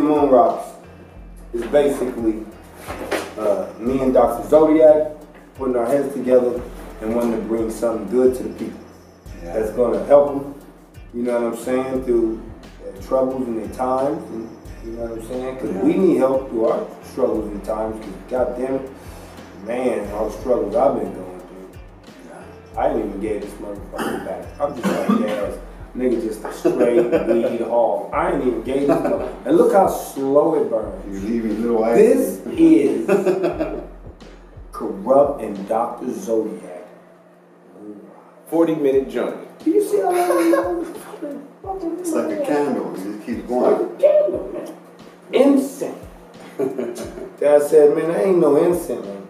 Moon Moonrocks is basically me and Dr. Zodiac putting our heads together and wanting to bring something good to the people. Yeah. That's going to help them, you know what I'm saying, through their troubles and their times, and, you know what I'm saying? Because we need help through our struggles and times, because goddamn, man, all the struggles I've been going through. Yeah. I didn't even get this motherfucker back. I'm just like, yeah, nigga, just a straight weed haul. I ain't even gave this no. And look how slow it burns. You leave little ice. This is Corrupt and Dr. Zodiac. 40-minute journey. Do you see how long it's like a candle. It just keeps going. It's like a candle, man. Incense. Dad said, man, there ain't no incense, man.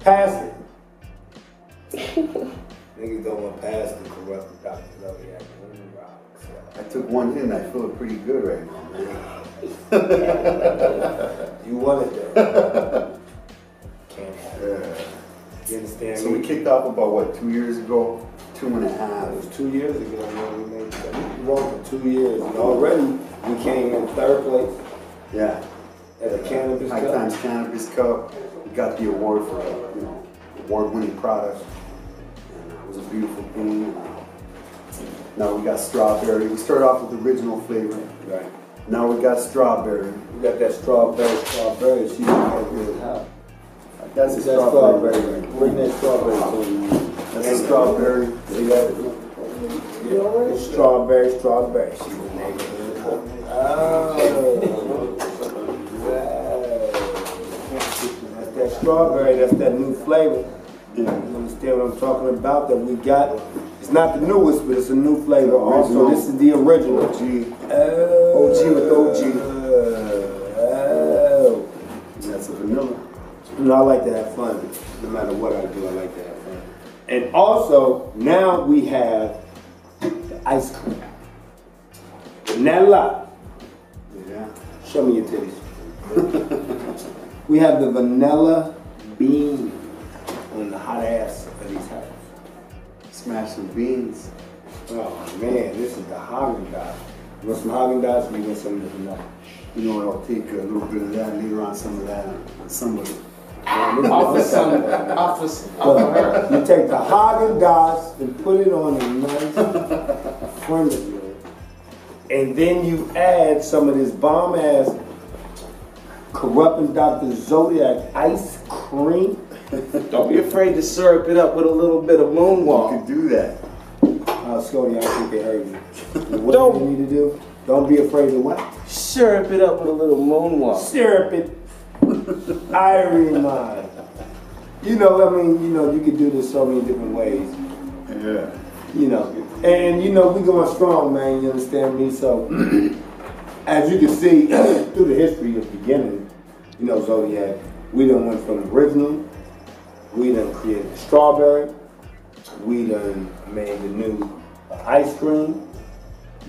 Pass it. Niggas don't want to pass the Corrupt Dr. Zodiac. I took one hit and I feel pretty good right now. You wanted that. Can't have it. You understand so me? We kicked off about, what, 2 years ago? 2.5. It was 2 years ago. Man, we made that. We won for 2 years. And already, we came in third place. Yeah. At the Cannabis Cup. High Times Cannabis Cup. We got the award for, you know, award-winning product. It was a beautiful thing. Now we got strawberry. We started off with the original flavor. Right. Now we got strawberry. We got that strawberry. She's right here at the house. That's a strawberry. Bring that strawberry to you. That's a strawberry. See that? Yeah. Strawberry. She's a neighborhood. Oh. That's that strawberry. That's that new flavor. Yeah. You understand what I'm talking about? That we got. It's not the newest, but it's a new flavor. Also, this is the original. OG with OG. Oh. That's a vanilla. You know, I like to have fun. No matter what I do, I like to have fun. And also, now we have the ice cream. Vanilla. Yeah. Show me your titties. We have the vanilla bean. On the hot ass of these houses. Smash some beans. Oh man, this is the Häagen-Dazs. You want some Häagen-Dazs? You want some of the vanilla? You know what, I'll take a little bit of that, later on some of that, and some of it. Offer some. You take the Häagen-Dazs and put it on a nice friend of yours. And then you add some of this bomb ass Corrupt and Dr. Zodiac ice cream. Don't be afraid to syrup it up with a little bit of moonwalk. You can do that. Scotty, I think they heard you. What do you need to do? Don't be afraid to what? Syrup it up with a little moonwalk. Syrup it. Iron line. You know, I mean, you know, you can do this so many different ways. Yeah. You know, and you know, we going strong, man, you understand me? So, as you can see, through the history of the beginning, you know, Zodiac, we done went from the original. We done created the strawberry. We done made the new ice cream.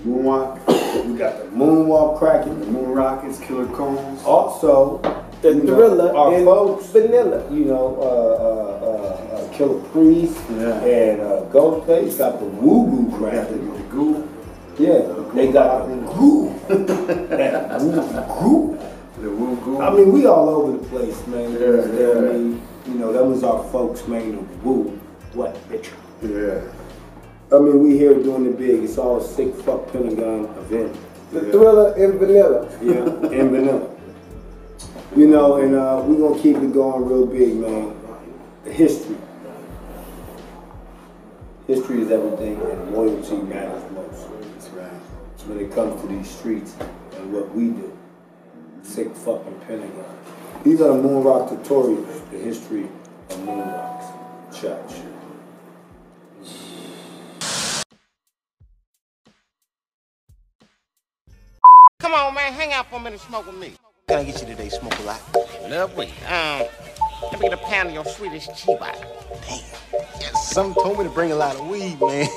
Moonwalk. We got the moonwalk cracking. The moon rockets, killer cones. Also, the thriller know, our folks, vanilla. You know, Killer Priest and Ghostface got the woo woo cracking. The goo. Yeah, they got the goo. That woo goo. The woo goo. I mean, we all over the place, man. Yeah. You know, that was our folks, man. Woo, what, bitch? Yeah. I mean, we here doing it big. It's all a sick fuck Pentagon event. The thriller and vanilla. Yeah, and vanilla. You know, and we're going to keep it going real big, man. The history. History is everything, and loyalty matters most. That's right. When it comes to these streets and what we do. Sick fucking Pentagon. These are the Moonrock tutorials, the history of Moonrocks. Church. Come on, man, hang out for a minute and smoke with me. Can I get you today, smoke a lot? Lovely. Let me get a pound of your sweetest chiba. Damn. Yes, some told me to bring a lot of weed, man.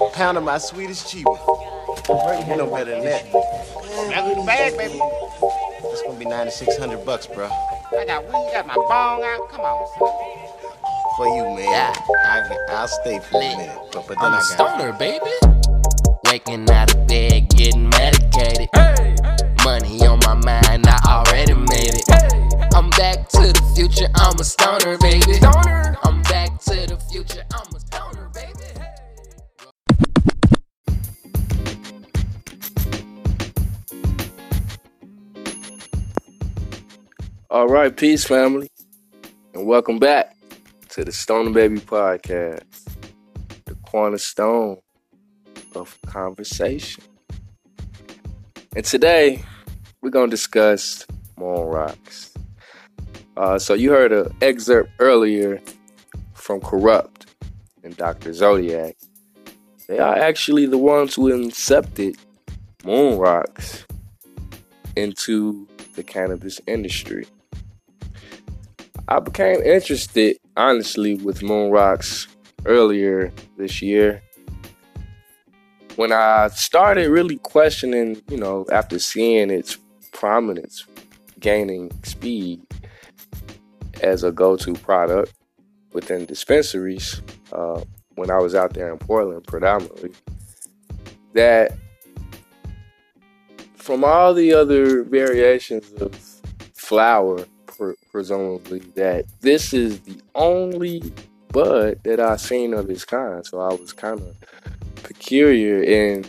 A pound of my sweetest chiba. You know better than that. Now get the bag, baby. It's gonna be $900 to $600, bro. I got weed, got my bong out. Come on, son. For you, man. I'll stay for a minute. But then I'm a stoner, baby. Waking out of bed, getting medicated. Money on my mind, I already made it. I'm back to the future, I'm a stoner, baby. I'm back to the future, I'm a stoner, baby. All right, peace, family, and welcome back to the Stoner Baby Podcast, the cornerstone of conversation. And today, we're going to discuss Moonrocks. So you heard an excerpt earlier from Corrupt and Dr. Zodiac. They are actually the ones who incepted Moonrocks into the cannabis industry. I became interested, honestly, with Moonrocks earlier this year when I started really questioning, after seeing its prominence gaining speed as a go-to product within dispensaries when I was out there in Portland predominantly, that from all the other variations of flower, presumably, that this is the only bud that I've seen of its kind. So I was kind of peculiar in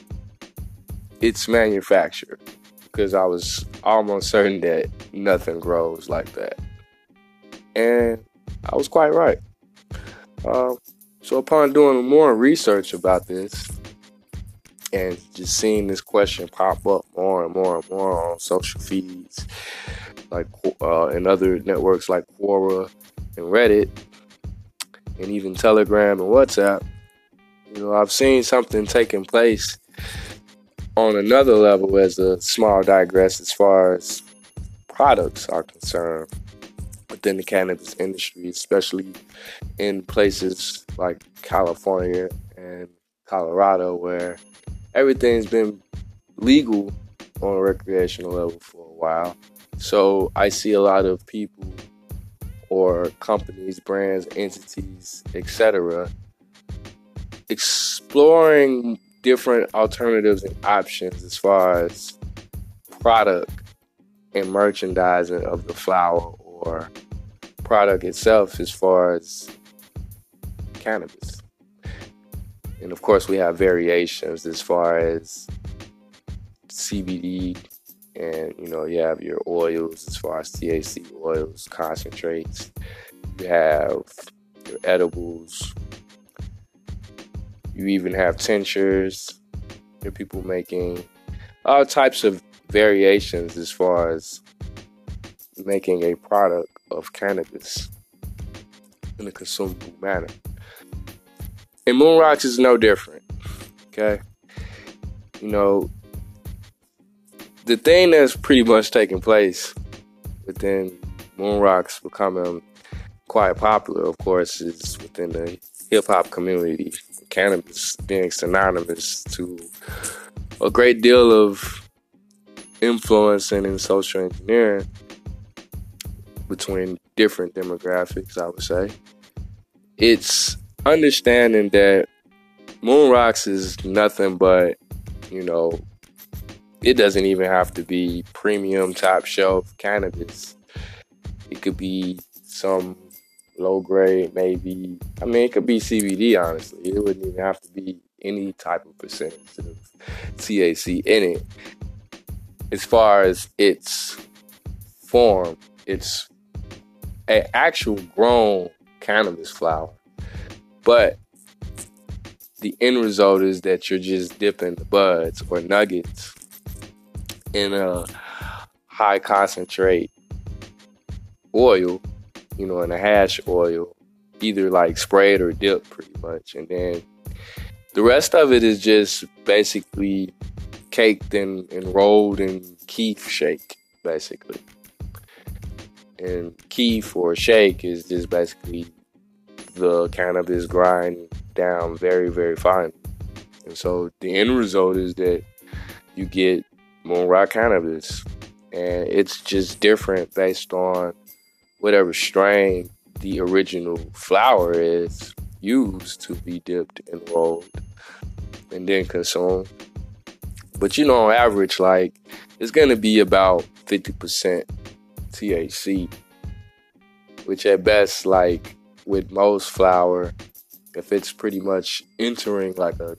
its manufacture because I was almost certain that nothing grows like that, and I was quite right. So upon doing more research about this and just seeing this question pop up more and more and more on social feeds, like and other networks like Quora and Reddit, and even Telegram and WhatsApp, I've seen something taking place on another level as a small digress as far as products are concerned within the cannabis industry, especially in places like California and Colorado, where everything's been legal on a recreational level for a while. So I see a lot of people or companies, brands, entities, etc., exploring different alternatives and options as far as product and merchandising of the flower or product itself as far as cannabis. And of course, we have variations as far as CBD, and you have your oils as far as THC oils, concentrates, you have your edibles. You even have tinctures. There are people making all types of variations as far as making a product of cannabis in a consumable manner. And Moonrocks is no different, okay? The thing that's pretty much taking place within Moonrocks becoming quite popular, of course, is within the hip-hop community. Cannabis being synonymous to a great deal of influencing and social engineering between different demographics, I would say. It's understanding that Moonrocks is nothing but, it doesn't even have to be premium top shelf cannabis. It could be some low grade, maybe. It could be CBD, honestly. It wouldn't even have to be any type of percentage of THC in it. As far as its form, it's an actual grown cannabis flower. But the end result is that you're just dipping the buds or nuggets in a high concentrate oil, in a hash oil, either like sprayed or dipped pretty much. And then the rest of it is just basically caked and rolled in keef shake, basically. And keef or shake is just basically the cannabis grind down very, very fine. And so the end result is that you get Moonrock cannabis. And it's just different based on whatever strain the original flower is used to be dipped and rolled and then consumed. But, you know, on average, like, it's going to be about 50% THC, which at best, like, with most flower, if it's pretty much entering, like, a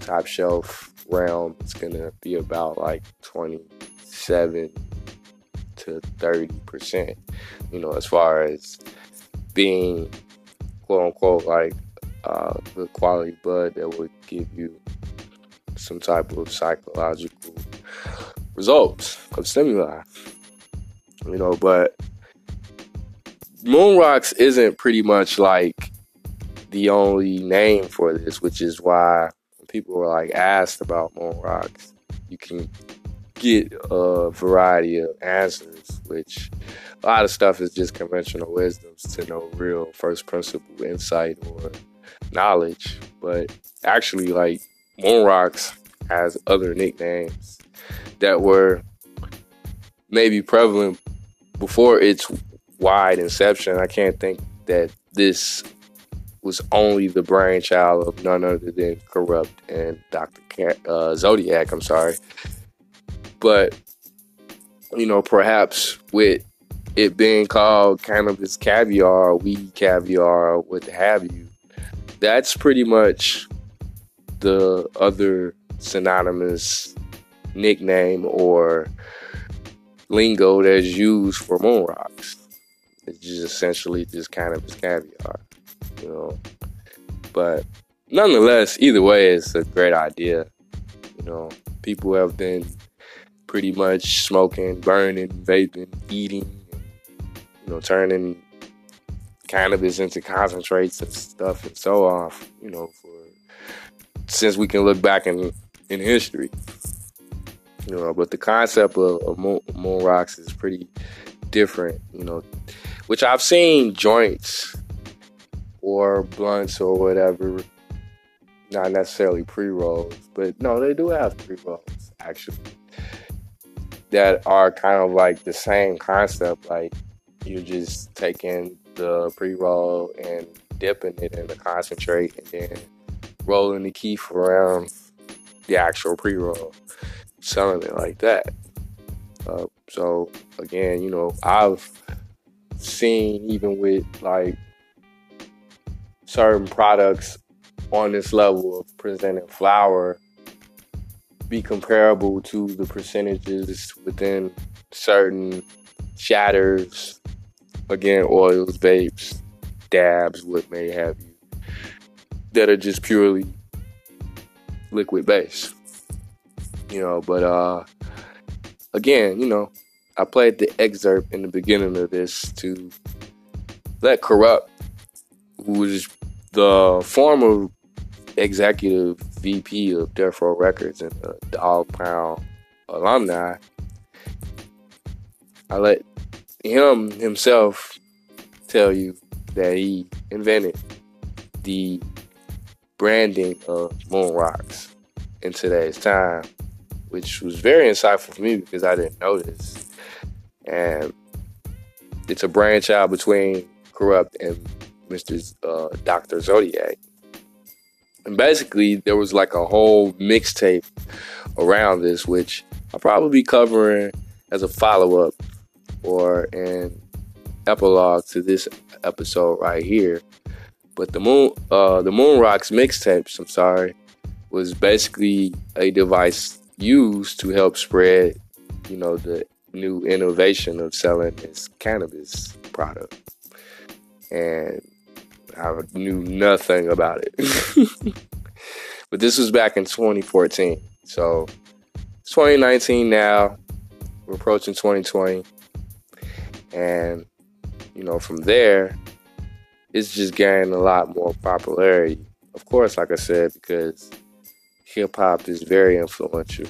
top shelf realm, it's going to be about, like, 27 to 30%, you know, as far as being, quote-unquote, like, the quality bud that would give you some type of psychological results of stimuli, you know. But Moonrocks isn't pretty much like the only name for this, which is why when people are like asked about Moonrocks, you can get a variety of answers, which a lot of stuff is just conventional wisdoms to no real first principle insight or knowledge. But actually, like, Moonrocks has other nicknames that were maybe prevalent before its wide inception. I can't think that this was only the brainchild of none other than Corrupt and Dr. Zodiac. I'm sorry. But, you know, perhaps with it being called cannabis caviar, weed caviar, what have you, that's pretty much the other synonymous nickname or lingo that's used for Moonrocks. It's just essentially just cannabis caviar, you know. But nonetheless, either way, it's a great idea. You know, people have been pretty much smoking, burning, vaping, eating, you know, turning cannabis into concentrates and stuff and so on, you know, since we can look back in history, you know. But the concept of Moonrocks is pretty different, you know, which I've seen joints or blunts or whatever, not necessarily pre-rolls, but no, they do have pre-rolls, actually, that are kind of like the same concept. Like, you're just taking the pre-roll and dipping it in the concentrate and then rolling the keef around the actual pre-roll, selling it like that. So again, you know, I've seen, even with like certain products on this level of presenting flower, be comparable to the percentages within certain shatters, again, oils, vapes, dabs, what may have you, that are just purely liquid based, you know. But again, you know, I played the excerpt in the beginning of this to let Corrupt, who was the former executive VP of Death Row Records and the Dogg Pound alumni, I let him himself tell you that he invented the branding of Moonrocks in today's time, which was very insightful for me because I didn't know this. And it's a brainchild between Corrupt and Dr. Zodiac. And basically, there was like a whole mixtape around this, which I'll probably be covering as a follow-up or an epilogue to this episode right here. But the Moonrocks mixtapes, I'm sorry, was basically a device used to help spread, you know, the new innovation of selling this cannabis product. And I knew nothing about it. But this was back in 2014. So it's 2019 now. We're approaching 2020. And, you know, from there, it's just gained a lot more popularity. Of course, like I said, because hip-hop is very influential.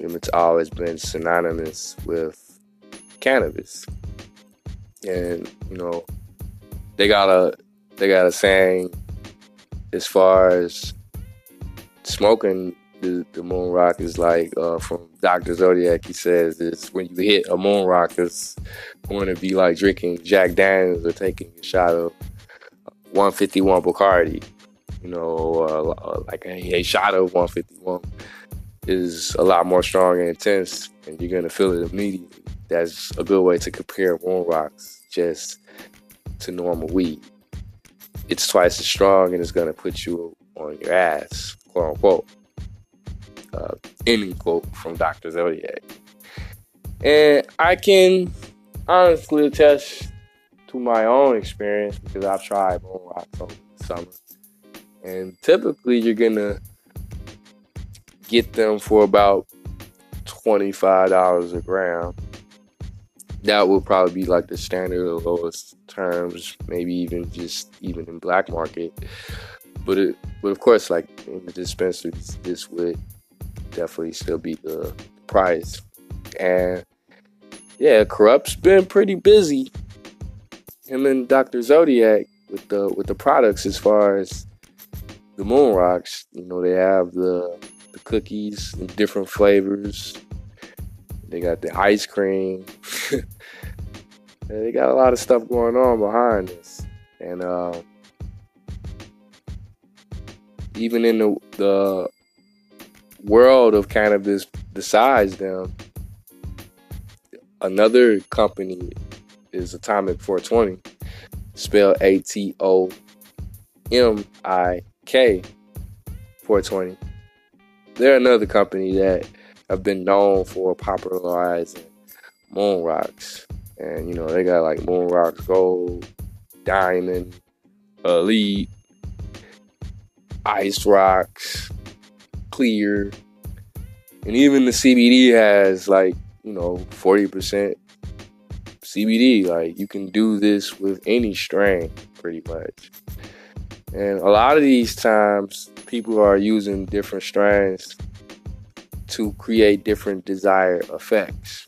And it's always been synonymous with cannabis. And, you know, they got a saying as far as smoking the Moonrock is like, from Dr. Zodiac, he says, it's when you hit a Moonrock, it's going to be like drinking Jack Daniels or taking a shot of 151 Bacardi, you know, like a shot of 151 is a lot more strong and intense, and you're going to feel it immediately. That's a good way to compare Moonrocks just to normal weed. It's twice as strong, and it's going to put you on your ass, quote unquote. Any quote from Dr. Zodiac. And I can honestly attest to my own experience because I've tried Moonrocks over the summer. And typically you're going to get them for about $25 a gram. That would probably be like the standard or lowest terms, maybe even in black market. But of course, like in the dispensaries, this would definitely still be the price. And yeah, Corrupt's been pretty busy, him and Dr. Zodiac, with the products as far as the Moonrocks. You know, they have the cookies in different flavors. They got the ice cream. They got a lot of stuff going on behind this. And even in the world of cannabis besides them, another company is Atomic 420, spelled Atomik 420. They're another company that have been known for popularizing Moonrocks. And, you know, they got like Moonrocks Gold, Diamond, Elite, Ice Rocks, Clear. And even the CBD has like, you know, 40% CBD. Like, you can do this with any strain, pretty much. And a lot of these times, people are using different strains to create different desired effects.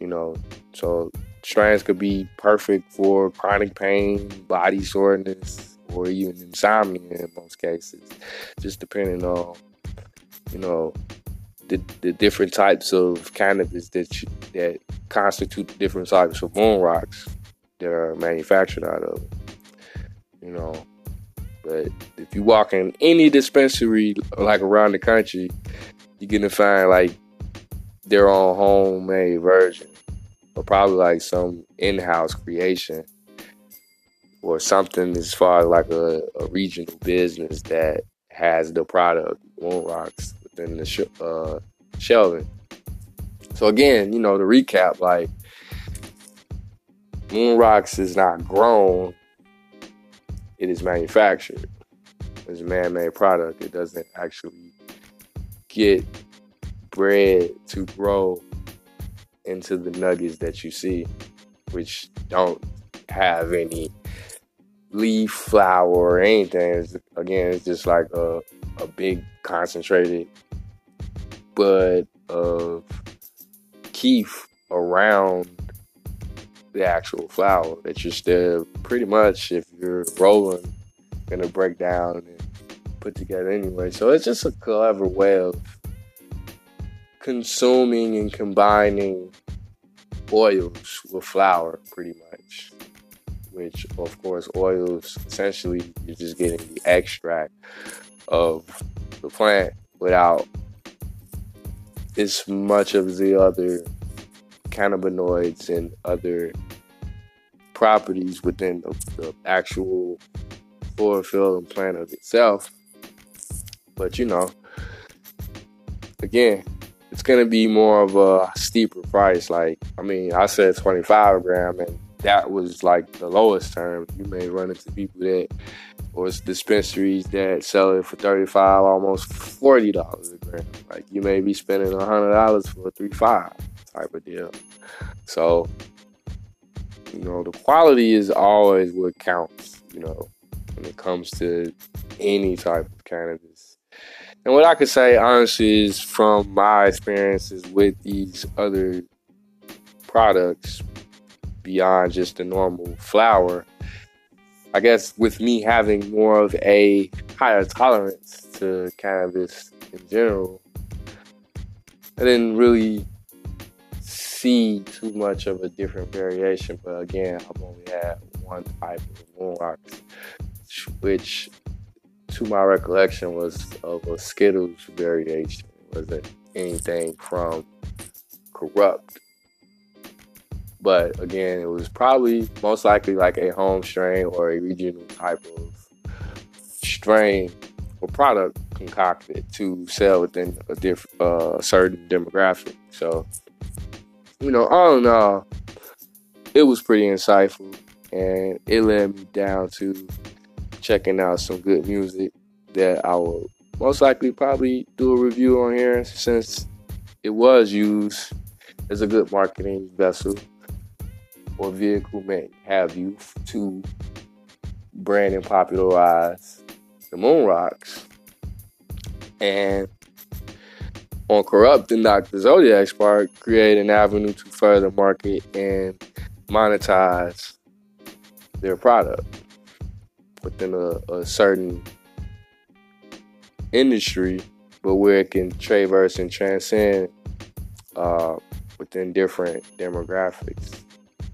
You know, so strains could be perfect for chronic pain, body soreness, or even insomnia in most cases, just depending on, you know, the different types of cannabis that constitute different types of Moonrocks that are manufactured out of it. You know, but if you walk in any dispensary like around the country, you're gonna find like their own homemade version, or probably like some in-house creation, or something as far as like a regional business that has the product Moonrocks within the shelving. So again, you know, to recap, like Moonrocks is not grown; it is manufactured. It's a man-made product. It doesn't actually get bred to grow into the nuggets that you see, which don't have any leaf, flower, or anything. It's just like a big concentrated bud of keef around the actual flower that you're still pretty much, if you're rolling, gonna break down and put together anyway. So it's just a clever way of consuming and combining oils with flour, pretty much. Which, of course, oils, essentially, you're just getting the extract of the plant without as much of the other cannabinoids and other properties within the actual chlorophyll and plant of itself. But, you know, again, it's going to be more of a steeper price. Like, I mean, I said 25 gram, and that was like the lowest term. You may run into people that, or it's dispensaries that sell it for $35, almost $40 a gram. Like, you may be spending $100 for a 3.5 type of deal. So, you know, the quality is always what counts, you know, when it comes to any type of cannabis. And what I could say, honestly, is from my experiences with these other products beyond just the normal flower, I guess with me having more of a higher tolerance to cannabis in general, I didn't really see too much of a different variation. But again, I've only had one type of Moonrocks, which to my recollection was of a Skittles variation, was it anything from Corrupt. But again, it was probably most likely like a home strain or a regional type of strain or product concocted to sell within a certain demographic. So, you know, all in all, it was pretty insightful, and it led me down to checking out some good music that I will most likely probably do a review on here, since it was used as a good marketing vessel or vehicle, may have you, to brand and popularize the Moonrocks. And on Corrupt and Dr. Zodiac's part, create an avenue to further market and monetize their product within a certain industry, but where it can traverse and transcend within different demographics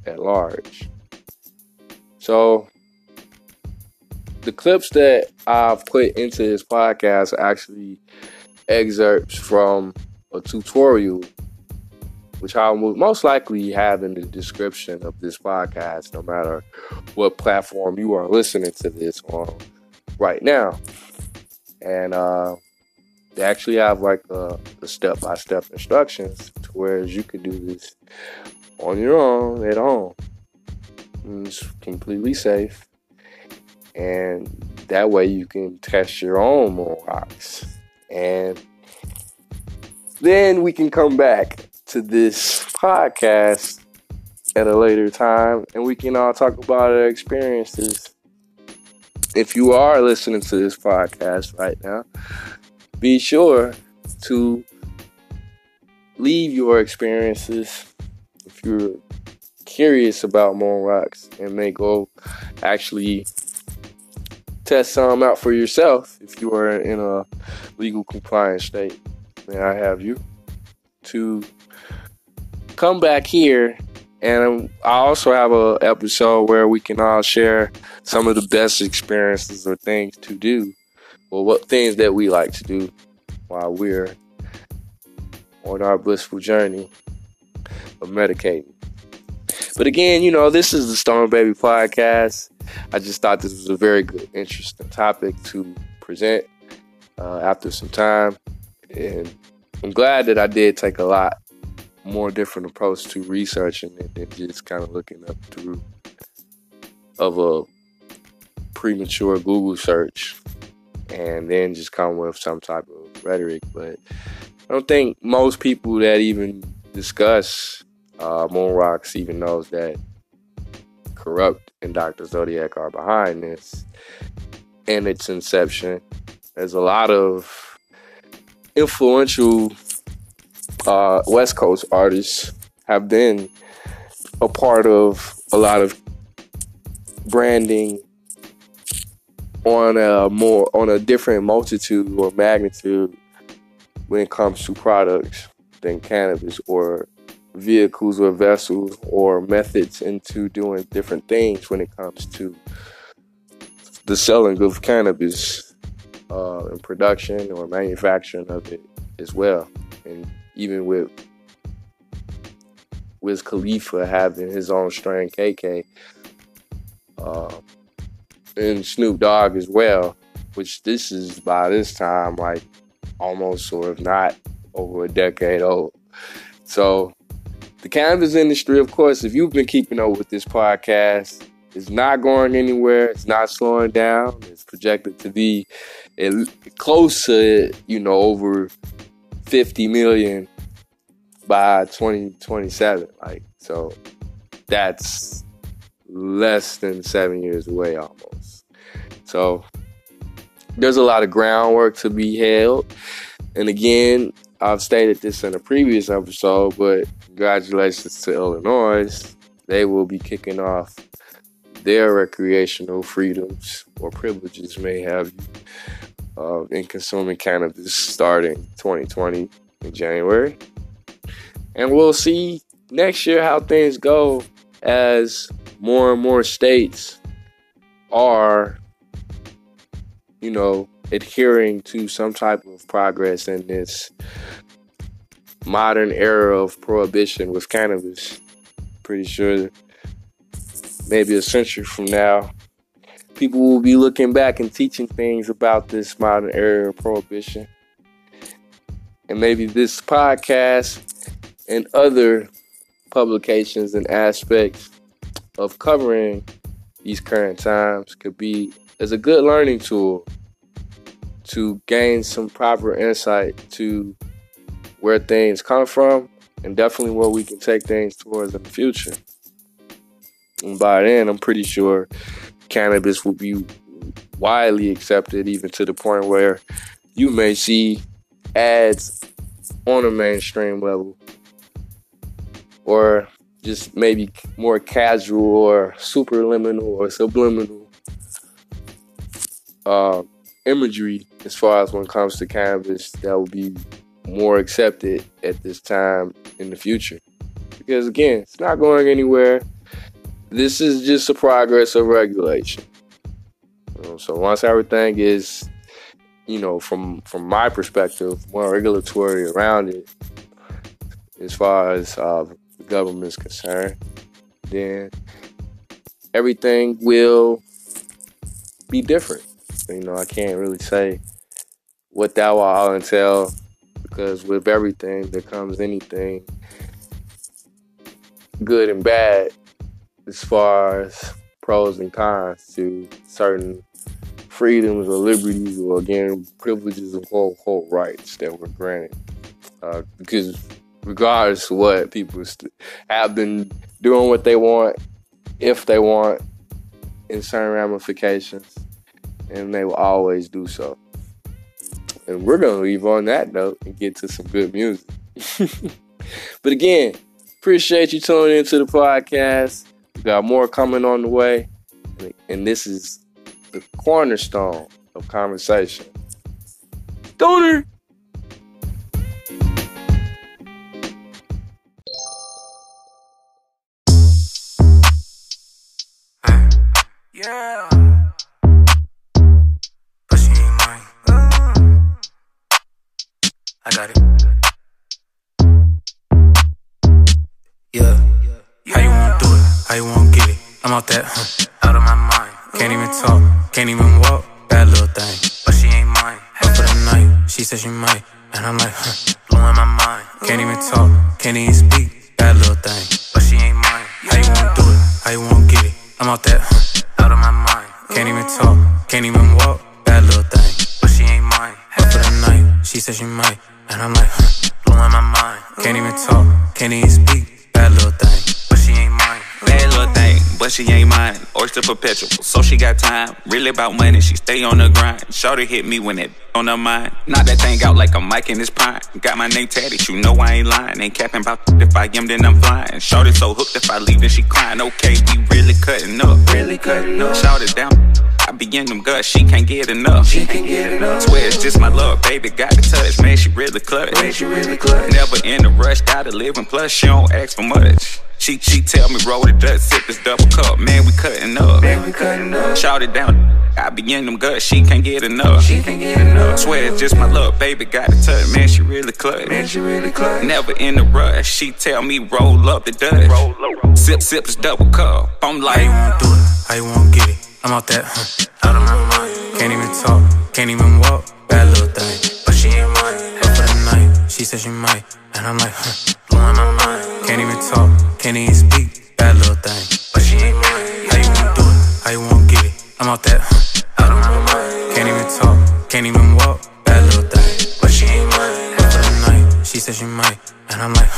at large. So the clips that I've put into this podcast are actually excerpts from a tutorial, which I will most likely have in the description of this podcast, no matter what platform you are listening to this on right now. And they actually have like a step-by-step instructions to where you can do this on your own at home. And it's completely safe. And that way you can test your own Moonrocks. And then we can come back to this podcast at a later time, and we can all talk about our experiences. If you are listening to this podcast right now, be sure to leave your experiences if you're curious about Moonrocks, and may go actually test some out for yourself if you are in a legal compliance state. May I have you to come back here, and I also have an episode where we can all share some of the best experiences or things to do, or what things that we like to do while we're on our blissful journey of medicating. But again, you know, this is the Stoner Baby Podcast. I just thought this was a very good, interesting topic to present after some time. And I'm glad that I did take a lot more different approach to researching it than just kind of looking up through of a premature Google search and then just come with some type of rhetoric. But I don't think most people that even discuss Moonrocks even knows that Corrupt and Dr. Zodiac are behind this and its inception. There's a lot of influential West Coast artists have been a part of a lot of branding on a different multitude or magnitude when it comes to products than cannabis, or vehicles or vessels or methods into doing different things when it comes to the selling of cannabis and production or manufacturing of it as well. And even with Wiz Khalifa having his own strain, KK, and Snoop Dogg as well, which this is by this time like almost, or if not, over a decade old. So the cannabis industry, of course, if you've been keeping up with this podcast, is not going anywhere. It's not slowing down. It's projected to be close to, you know, over 50 million by 2027. Like, so that's less than 7 years away almost. So there's a lot of groundwork to be held. And again, I've stated this in a previous episode, but congratulations to Illinois. They will be kicking off their recreational freedoms or privileges, may have you, in consuming cannabis starting 2020 in January. And we'll see next year how things go as more and more states are, you know, adhering to some type of progress in this modern era of prohibition with cannabis. Pretty sure maybe a century from now, people will be looking back and teaching things about this modern era of prohibition. And maybe this podcast and other publications and aspects of covering these current times could be as a good learning tool to gain some proper insight to where things come from and definitely where we can take things towards in the future. And by then, I'm pretty sure cannabis will be widely accepted, even to the point where you may see ads on a mainstream level, or just maybe more casual or superliminal or subliminal imagery as far as when it comes to cannabis that will be more accepted at this time in the future. Because again, it's not going anywhere. This is just the progress of regulation. So once everything is, from my perspective, more regulatory around it, as far as the government's concerned, then everything will be different. I can't really say what that will all entail, because with everything there comes anything good and bad as far as pros and cons to certain freedoms or liberties, or again, privileges and whole rights that were granted. Because regardless of what, people have been doing what they want, if they want, in certain ramifications, and they will always do so. And we're going to leave on that note and get to some good music. But again, appreciate you tuning into the podcast. We got more coming on the way. And this is the cornerstone of conversation. Stoner! Yeah! But she ain't mine. I got it. Yeah. How you wanna do it? How you wanna get it? I'm out that out of my mind. Can't even talk, can't even walk, bad little thing. But she ain't mine, up for the night, she said she might. And I'm like, blowing my mind. Can't even talk, can't even speak, bad little thing. But she ain't mine, how you wanna do it, how you wanna get it? I'm out that, out of my mind. Can't even talk, can't even walk, bad little thing. But she ain't mine, up for the night, she said she might. And I'm like, blowing my mind. Can't even talk, can't even speak, bad little thing. But she ain't mine, bad little thing. But she ain't mine, oyster perpetual, so she got time. Really about money, she stay on the grind. Shawty hit me when that on her mind. Knock that thing out like a mic in his prime. Got my name tatted, you know I ain't lying. Ain't capping about if I am, then I'm flying. Shawty so hooked, if I leave, then she crying. Okay, we really cutting up, really cutting up. Shawty down, I be in them guts, she can't get enough. She can't get enough. Swear it's just my love, baby, got the touch. Man, she really clutch, man, she really clutch. Never in a rush, gotta live, and plus she don't ask for much. She tell me roll the Dutch, sip this double cup. Man, we cutting up, man, we cutting up. Shout it down, I be in them guts, she can't get enough, she can't get enough. Swear it's just my love, baby, got the touch. Man, she really clutch, man, she really clutch. Never in a rush, she tell me roll up the Dutch, roll. Sip this double cup. I'm like, how you wanna do it, how you wanna get it? I'm out that, out of my mind. Can't even talk, can't even walk, bad little thing. But she ain't mine, up for the night, she said she might. And I'm like, blowing my mind. Can't even talk, can't even speak, bad little thing. But she ain't mine, how you wanna do it, how you wanna get it? I'm out that, out of my mind. Can't even talk, can't even walk, bad little thing. But she ain't mine, up for the night, she said she might. And I'm like,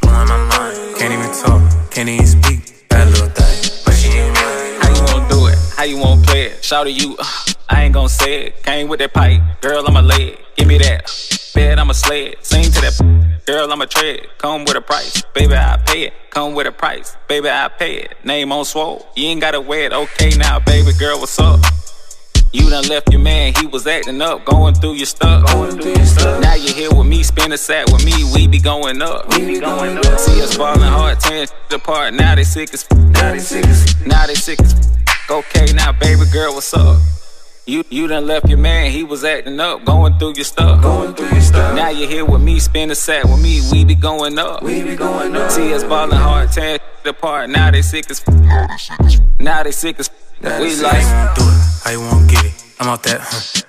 blowing my mind. Can't even talk, can't even speak, bad little thing. But she ain't mine, how you wanna do it, how you wanna play it? Shouty you, I ain't gon' say it. Came with that pipe, girl, I'ma lay it. Give me that, bed, I'ma slay it. Sing to that, girl, I'ma tread. Come with a price, baby, I pay it. Come with a price, baby, I pay it. Name on swole, you ain't gotta wear it. Okay now, baby girl, what's up? You done left your man, he was acting up, going through your stuff. Now you here with me, spin a sack with me, we be going up. See us falling hard, tearing apart. Now they sick as. Now they sick as. Okay now, baby girl, what's up? You done left your man, he was acting up, going through your stuff. Now you're here with me, spin the sack with me, we be going up. See us ballin' hard, tear apart, now they sick as we like do it, how you wanna get it. I'm out that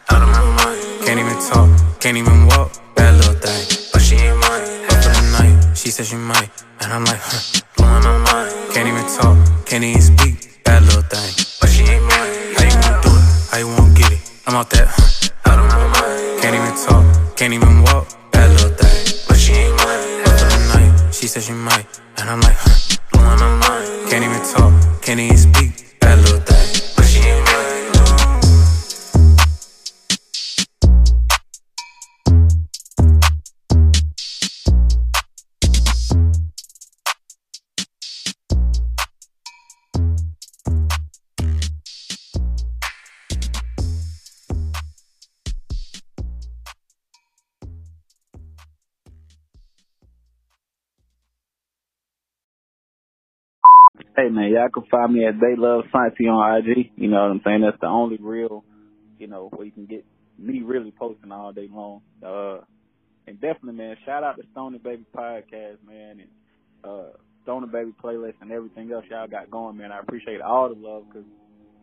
out of my mind. Can't even talk, can't even walk. Bad little thing, but she ain't mine. Up in the night, she said she might, and I'm like, blowing my mind. Can't even talk, can't even speak. Bad little thing, but she ain't mine. How you wanna do it? How you wanna get it? I'm out that out of my mind. Can't even talk, can't even walk. Bad little thing, but she ain't mine. Up in the night, she said she might, and I'm like, blowing my mind. Can't even talk, can't even speak. Bad little thing. Hey, man, y'all can find me at TheyLoveSciencey on IG. You know what I'm saying? That's the only real, you know, where you can get me really posting all day long. And definitely, man, shout out to Stoner Baby Podcast, man, and Stoner Baby Playlist and everything else y'all got going, man. I appreciate all the love because,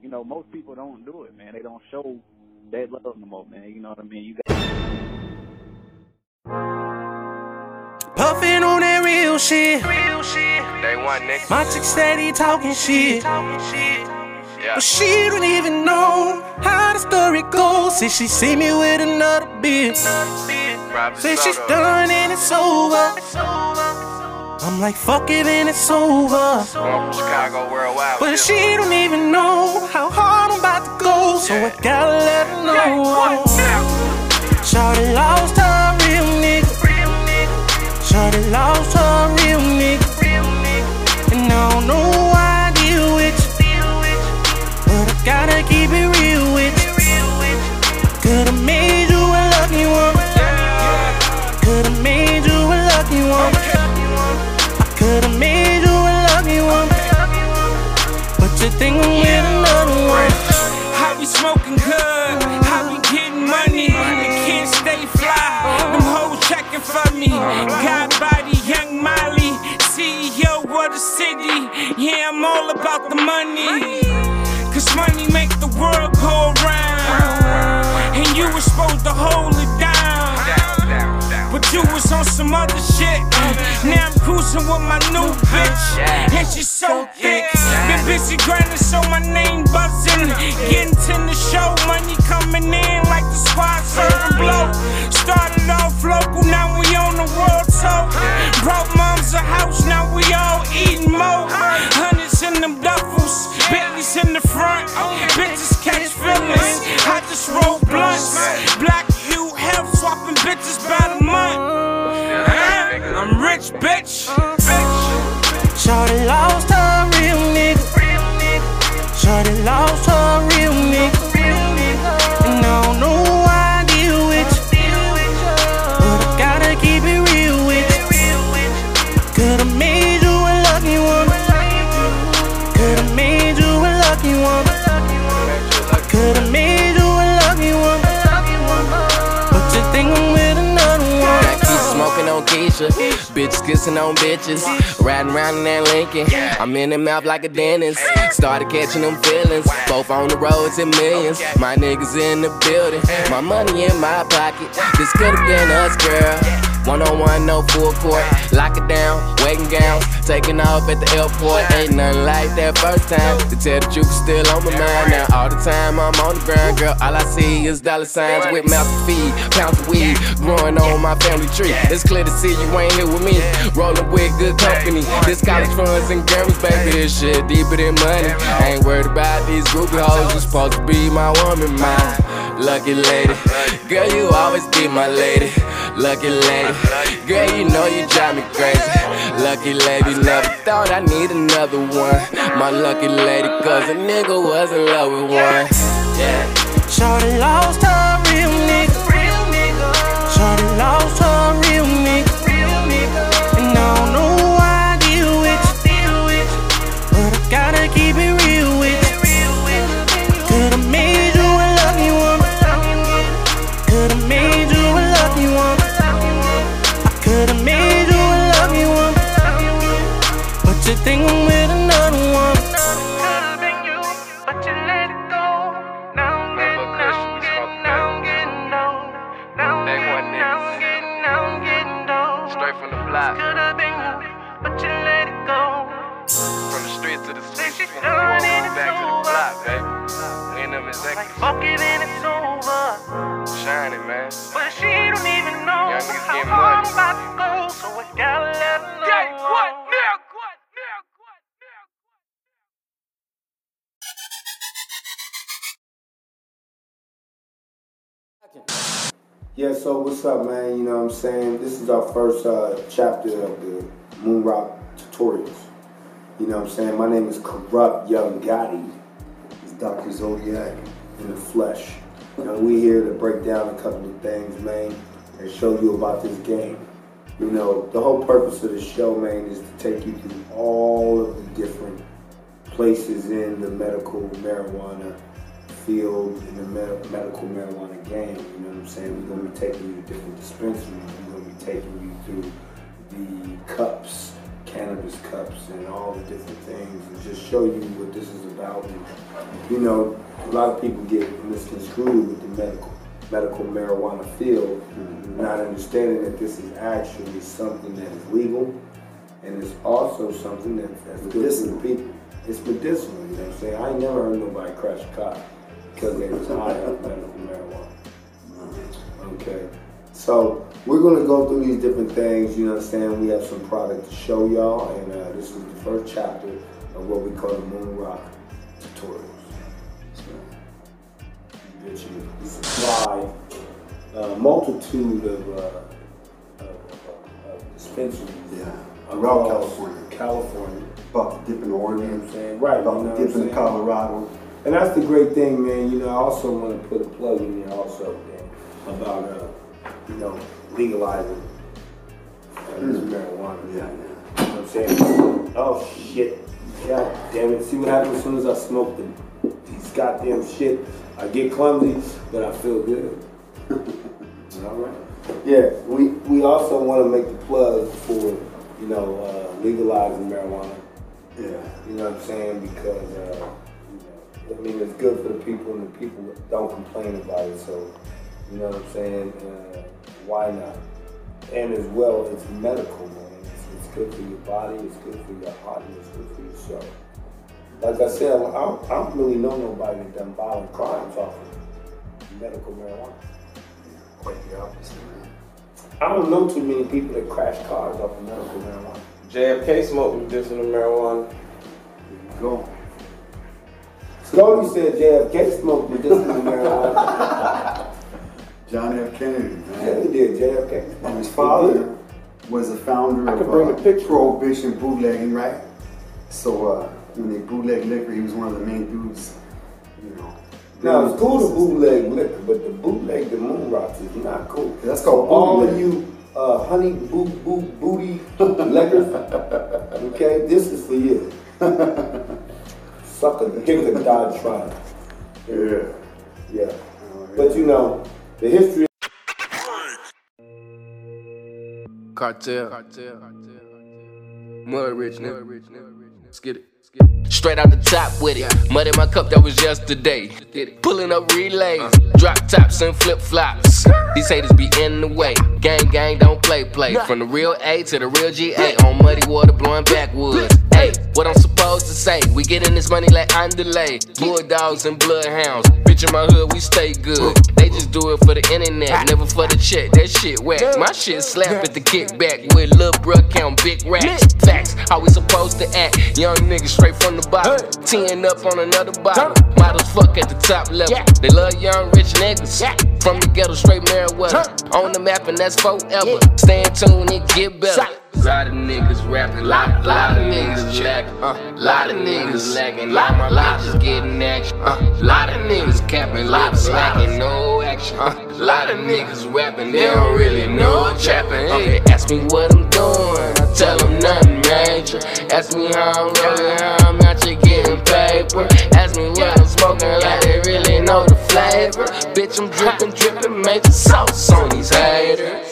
you know, most people don't do it, man. They don't show that love no more, man. You know what I mean? You got puffing on that real shit. They want next. My chick steady talking shit, yeah. But she don't even know how the story goes. Since she see me with another bitch, since she's done and it's over, I'm like fuck it and it's over. Chicago, worldwide. But she don't even know how hard I'm about to go, so yeah. I gotta let her know. Shawty lost her real nigga. Shawty lost her real nigga. And I don't know why I deal with you, but I gotta keep it real with you. Could've made you a lucky one. Could've made you a lucky one. I could've made you a lucky one, but you think I'm with another one. I be smoking good, I be getting money, I can't stay fly, them hoes checking for me. Got body, young Molly, CEO of the city, yeah, I'm all about the money, cause money make the world go round, and you was supposed to hold it down, but you was on some other shit. Now I'm cruising with my new bitch, and she's so thick, been busy grinding so my name buzzing, getting to the show, money coming in like the squad serving blow, started off local, now we on the world tour, broke mom's a house, now we all eating more, hundreds in them duffels, Bentleys in the front, bitches catch feelings, I just roll blunts, black you help swapping bitches by the month, I'm rich bitch, Shawty lost her real nigga. Shawty lost her real nigga. And I don't know why I deal with you, but I gotta keep it real with you. Could've made you a lucky one. Could've made you a lucky one. I could've made you a lucky one, but you think I'm with another one. I keep smoking on Keisha. Bitch kissing on bitches, riding around in that Lincoln. I'm in their mouth like a dentist. Started catching them feelings. Both on the roads and millions. My niggas in the building. My money in my pocket. This could've been us, girl. One-on-one, no full court. Lock it down, waiting gowns. Taking off at the airport. Ain't nothing like that first time. To tell the truth, still on my mind. Now all the time I'm on the ground, girl. All I see is dollar signs with mouth to feed, pounds of weed, growing on my family tree. It's clear to see you ain't here with me. Rolling with good company. This college funds and Grammys, baby. This shit deeper than money. I ain't worried about these groupie hoes. You supposed to be my woman, my lucky lady. Girl, you always be my lady. Lucky lady. Girl, you know you drive me crazy. Lucky lady, never thought I need another one. My lucky lady, cause a nigga was in love with one. Yeah. Shawty lost her real nigga. Shawty lost her real nigga. And I don't know why I deal with you, but I gotta keep it real with you. Could've made you a lucky one. think I'm with another one. Could've been you, but you let it go. Now I'm getting old. Straight from the block. Could've been you, but you let it go. From the streets to the streets, from the wall back to the block, baby. We ain't never exactly. Fuck it and it's over. Shining, man. But she don't even know how hard I'm about to go. So I gotta let her know. Day one, nigga. Yeah, so what's up, man? You know what I'm saying? This is our first chapter of the Moonrock tutorials. You know what I'm saying? My name is Corrupt Young Gotti. It's Dr. Zodiac in the flesh. You know, we're here to break down a couple of things, man, and show you about this game. You know, the whole purpose of the show, man, is to take you through all of the different places in the medical marijuana field, in the medical marijuana game. You know what I'm saying? We're going to be taking you to different dispensaries. We're going to be taking you through the cups, cannabis cups, and all the different things, and just show you what this is about. And, you know, a lot of people get misconstrued with the medical marijuana field, not understanding that this is actually something that is legal, and it's also something that's good for the people. It's medicinal, you know what I'm saying? I ain't never heard nobody crash a cop because they was high on medical marijuana. Okay, so we're gonna go through these different things, you know what I'm saying? We have some product to show y'all, and this is the first chapter of what we call the Moonrock tutorials. So, you supply a multitude of dispensaries. Yeah, around California. About to dip in Oregon, you know what I'm saying? Right, about to dip in Colorado. And that's the great thing, man. You know, I also want to put a plug in there also, man, about you know, legalizing this marijuana. Yeah, yeah. You know what I'm saying? Oh shit! God damn it! See what happens as soon as I smoke these goddamn shit. I get clumsy, but I feel good. All right. Yeah, we also want to make the plug for, you know, legalizing marijuana. Yeah. You know what I'm saying? Because. I mean, it's good for the people, and the people don't complain about it, so, you know what I'm saying, why not? And as well, it's medical, man. It's good for your body, it's good for your heart, and it's good for your soul. Like I said, I don't really know nobody that done violent crimes off of medical marijuana. Yeah, quite the opposite, man. I don't know too many people that crash cars off of medical marijuana. JFK smoked medicinal marijuana. There you go. Scotty said JFK smoked medicinal marijuana. John F. Kennedy, man. Yeah, he did, JFK. And his father was a founder of prohibition bootlegging, right? So when they bootleg liquor, he was one of the main dudes, you know. Now, it's cool to bootleg liquor, but the bootleg the Moonrocks is not cool. That's called bootleg. All of you honey booty liquors, okay, this is for you. Sucker, give it a Dodge Triumph. Yeah. Yeah. But you know, the history of Cartel. Mud rich, let's get it. Straight out the top with it. Mud in my cup, that was yesterday. Pulling up relays, drop tops and flip flops. These haters be in the way. Gang, don't play. From the real A to the real GA. On muddy water, blowing backwoods. Hey, what I'm supposed to say? We getting this money like underlay. Bulldogs and bloodhounds. Bitch in my hood, we stay good. They just do it for the internet, never for the check. That shit whack. My shit slap at the kickback with Lil Bruh count big racks. Facts, how we supposed to act? Young niggas straight from the bottom, 10 up on another bottle. Models fuck at the top level. They love young rich niggas. From the ghetto straight Meriwether. On the map and that's forever. Stay in tune and get better. A lot of niggas rapping, lot of niggas jacking, lot of niggas lagging, lot just getting action, lot of niggas capping, lot slacking, no action, lot of niggas rapping, they don't really know trapping. Hey, ask me what I'm doing, I tell them nothing major. Ask me how I'm rolling, how I'm out here getting paper. Ask me what I'm smoking, like they really know the flavor. Bitch, I'm dripping, major sauce on these haters.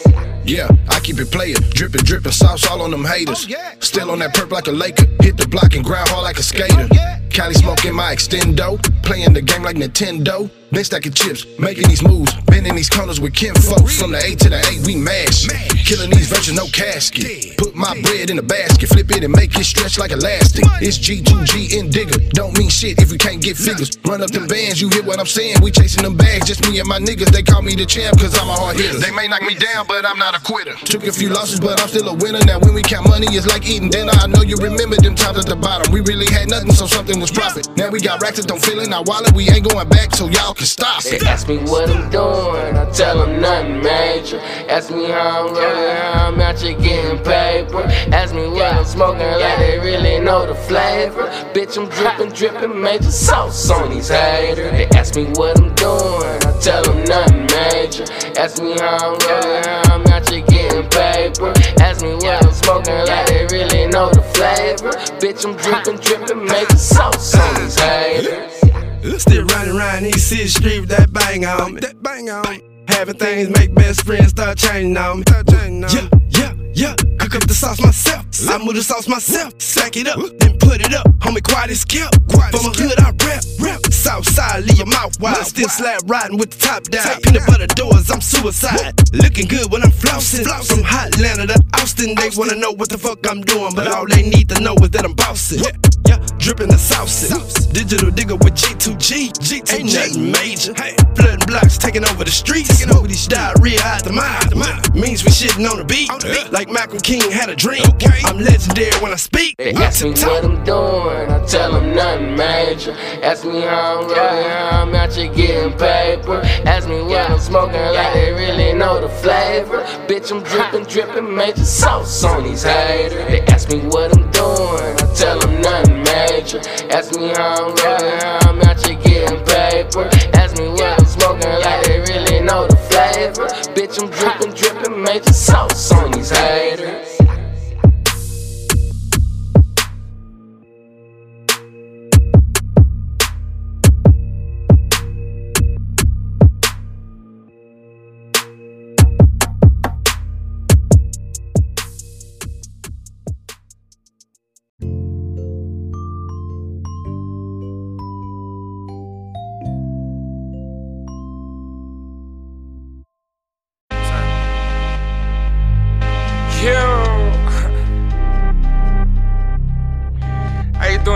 Yeah, I keep it playin', drippin' sauce all on them haters. Still on that perp like a Laker, hit the block and grind hard like a skater. Cali smoking my extendo, playing the game like Nintendo. Been stacking chips, making these moves, been in these corners with kinfolk. From the A to the A, we mash, killing these versions, no casket. Put my bread in a basket, flip it and make it stretch like elastic. It's G2G and Digger, don't mean shit if we can't get figures. Run up them bands, you hear what I'm saying? We chasing them bags, just me and my niggas. They call me the champ cause I'm a hard hitter. They may knock me down, but I'm not a quitter. Took a few losses, but I'm still a winner. Now when we count money, it's like eating dinner. I know you remember them times at the bottom. We really had nothing, so something was profit. Now we got racks that don't fill in our wallet. We ain't going back, so y'all can stop it. They ask me what I'm doing, I tell them nothing major. Ask me how I'm rolling, how I'm out here getting paper. Ask me what I'm smoking, like they really know the flavor. Bitch, I'm dripping major sauce on these haters. They ask me what I'm doing, I tell them nothing major. Ask me how I'm rolling, how I'm out here getting paper. Ask me what I'm smoking, like they really know the flavor. Bitch, I'm dripping major sauce on these haters. Still riding around these city streets with that bang on me. Having things make best friends start changing on me. Yeah, cook up the sauce myself. I move the sauce myself. Sack it up, then put it up. Homie, quiet as kept. From a hood, I rap. Southside, leave your mouth wide. Still slap riding with the top down. Peanut butter doors, I'm suicide. Looking good when I'm flossing. From Hotlanta to Austin, they wanna know what the fuck I'm doing, but all they need to know is that I'm bossing. Yeah, dripping the sauce. Digital digger with G2G. Ain't nothing major. Hey, flooding blocks, taking over the streets. Diarrhea out the mouth. Means we shitting on the beat. Like Michael King had a dream. I'm legendary when I speak. They ask me what I'm doing, I tell them nothing major. Ask me how I'm rolling, how I'm out here getting paper. Ask me what I'm smoking, like they really know the flavor. Bitch, I'm dripping major sauce on these haters. They ask me what I'm doing, I tell them nothing major. Ask me how I'm rolling, how I'm out here getting paper. Ask me what I'm smoking, like they really know the flavor. Bitch, I'm dripping major sauce on these haters.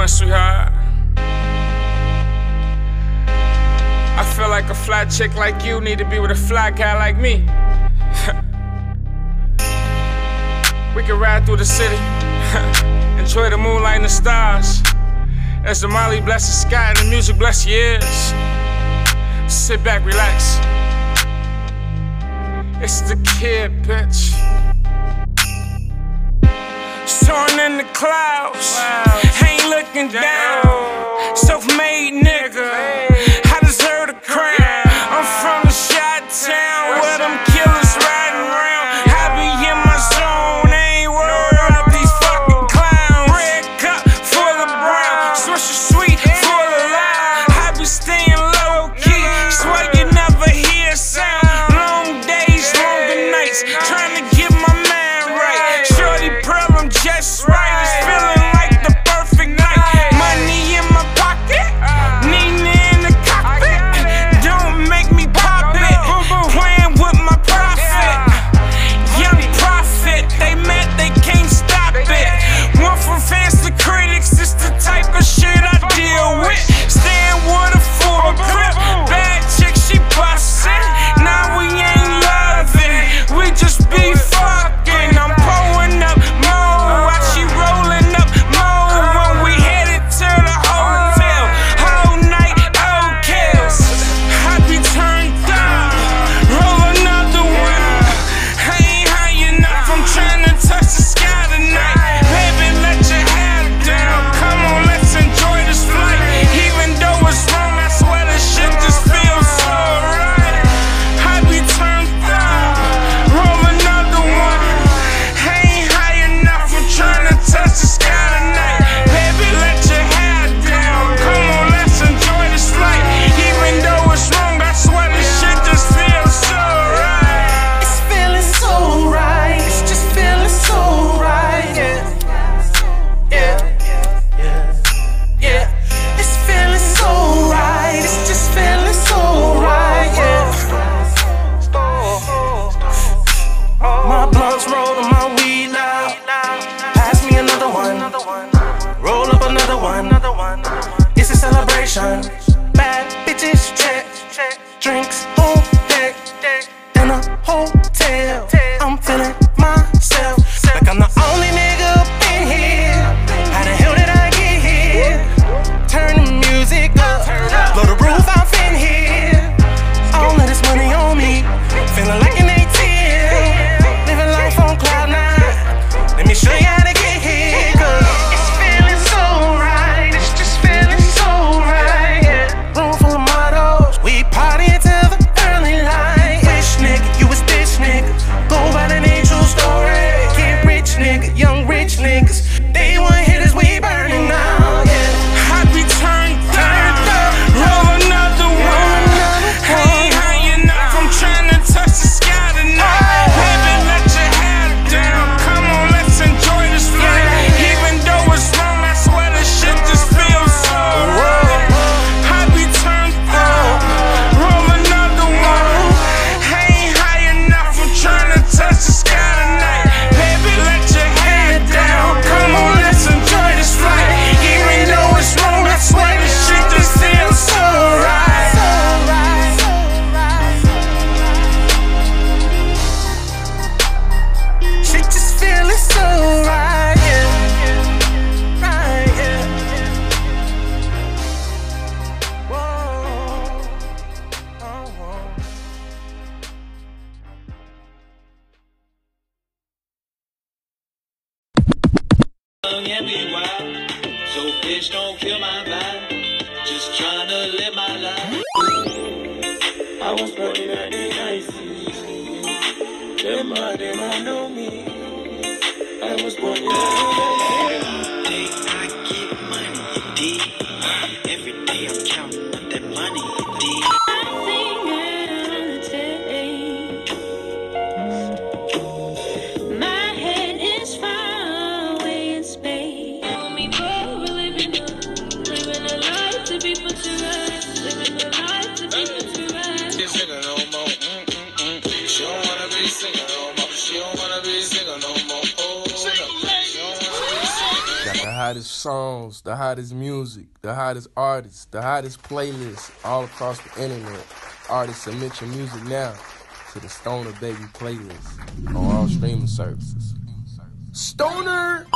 Sweetheart, I feel like a fly chick like you need to be with a fly guy like me. We can ride through the city, enjoy the moonlight and the stars, as the Molly bless the sky and the music bless your ears. Sit back, relax. It's the kid, bitch. Soaring in the clouds, ain't looking down. Self-made nigga, I deserve the crown. I'm from the Chi-town where them killers riding around. I be in my zone, ain't worried about these fucking clowns. Red cup full of brown, Swisher sweet full of loud. I be staying low-key, swear you never hear a sound. Long days, longer nights, trying to get my mind right. Shorty problem just right, it's feeling like the perfect night. Money And be wild, so bitch don't kill my vibe, just trying to live my life. I was burning at the ICs, them I know me, I was born in the I get money, D, every day I'm counting up that money, D. Hottest songs, the hottest music, the hottest artists, the hottest playlists all across the internet. Artists, submit your music now to the Stoner Baby Playlist on all streaming services. Stoner!